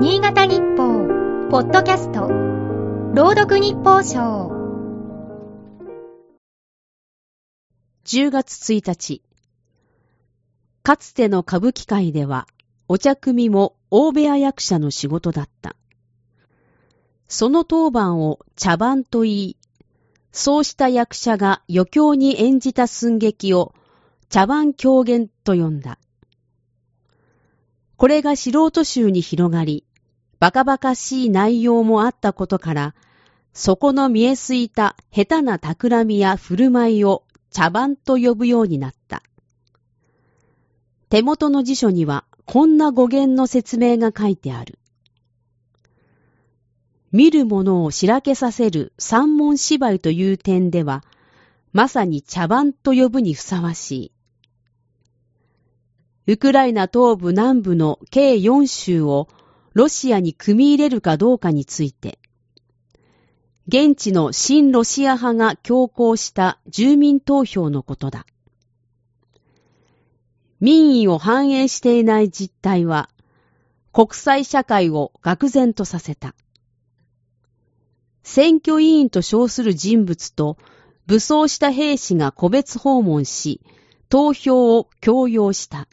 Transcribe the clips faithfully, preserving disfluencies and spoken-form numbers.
新潟日報ポッドキャスト朗読日報賞じゅうがつついたち、かつての歌舞伎界ではお茶組も大部屋役者の仕事だった。その当番を茶番と言い、そうした役者が余興に演じた寸劇を茶番狂言と呼んだ。これが素人衆に広がり、バカバカしい内容もあったことから、そこの見えすいた下手な企みや振る舞いを茶番と呼ぶようになった。手元の辞書にはこんな語源の説明が書いてある。見るものをしらけさせる三文芝居という点では、まさに茶番と呼ぶにふさわしい。ウクライナ東部南部の計よんしゅうをロシアに組み入れるかどうかについて、現地の親ロシア派が強行した住民投票のことだ。民意を反映していない実態は、国際社会を愕然とさせた。選挙委員と称する人物と武装した兵士が個別訪問し、投票を強要した。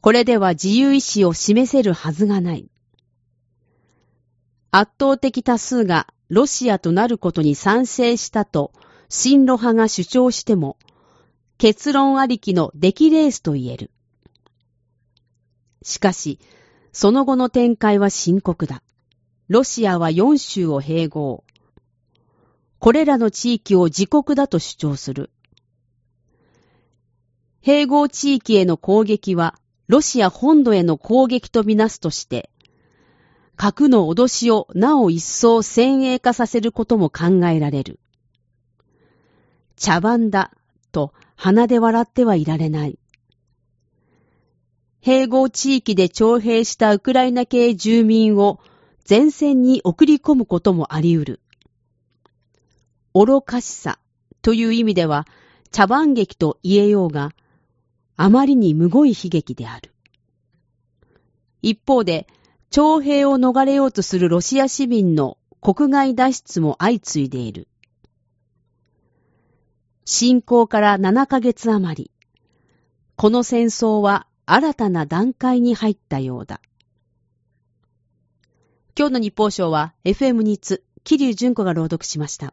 これでは自由意志を示せるはずがない。圧倒的多数がロシアとなることに賛成したと親ロ派が主張しても、結論ありきの出来レースと言える。しかし、その後の展開は深刻だ。ロシアはよんしゅうを併合。これらの地域を自国だと主張する。併合地域への攻撃はロシア本土への攻撃とみなすとして、核の脅しをなお一層先鋭化させることも考えられる。茶番だと鼻で笑ってはいられない。併合地域で徴兵したウクライナ系住民を前線に送り込むこともあり得る。愚かしさという意味では茶番劇と言えようが、あまりにむごい悲劇である。一方で、徴兵を逃れようとするロシア市民の国外脱出も相次いでいる。侵攻からななかげつ余り、この戦争は新たな段階に入ったようだ。今日の日報賞は エフエムニーツ、桐生純子が朗読しました。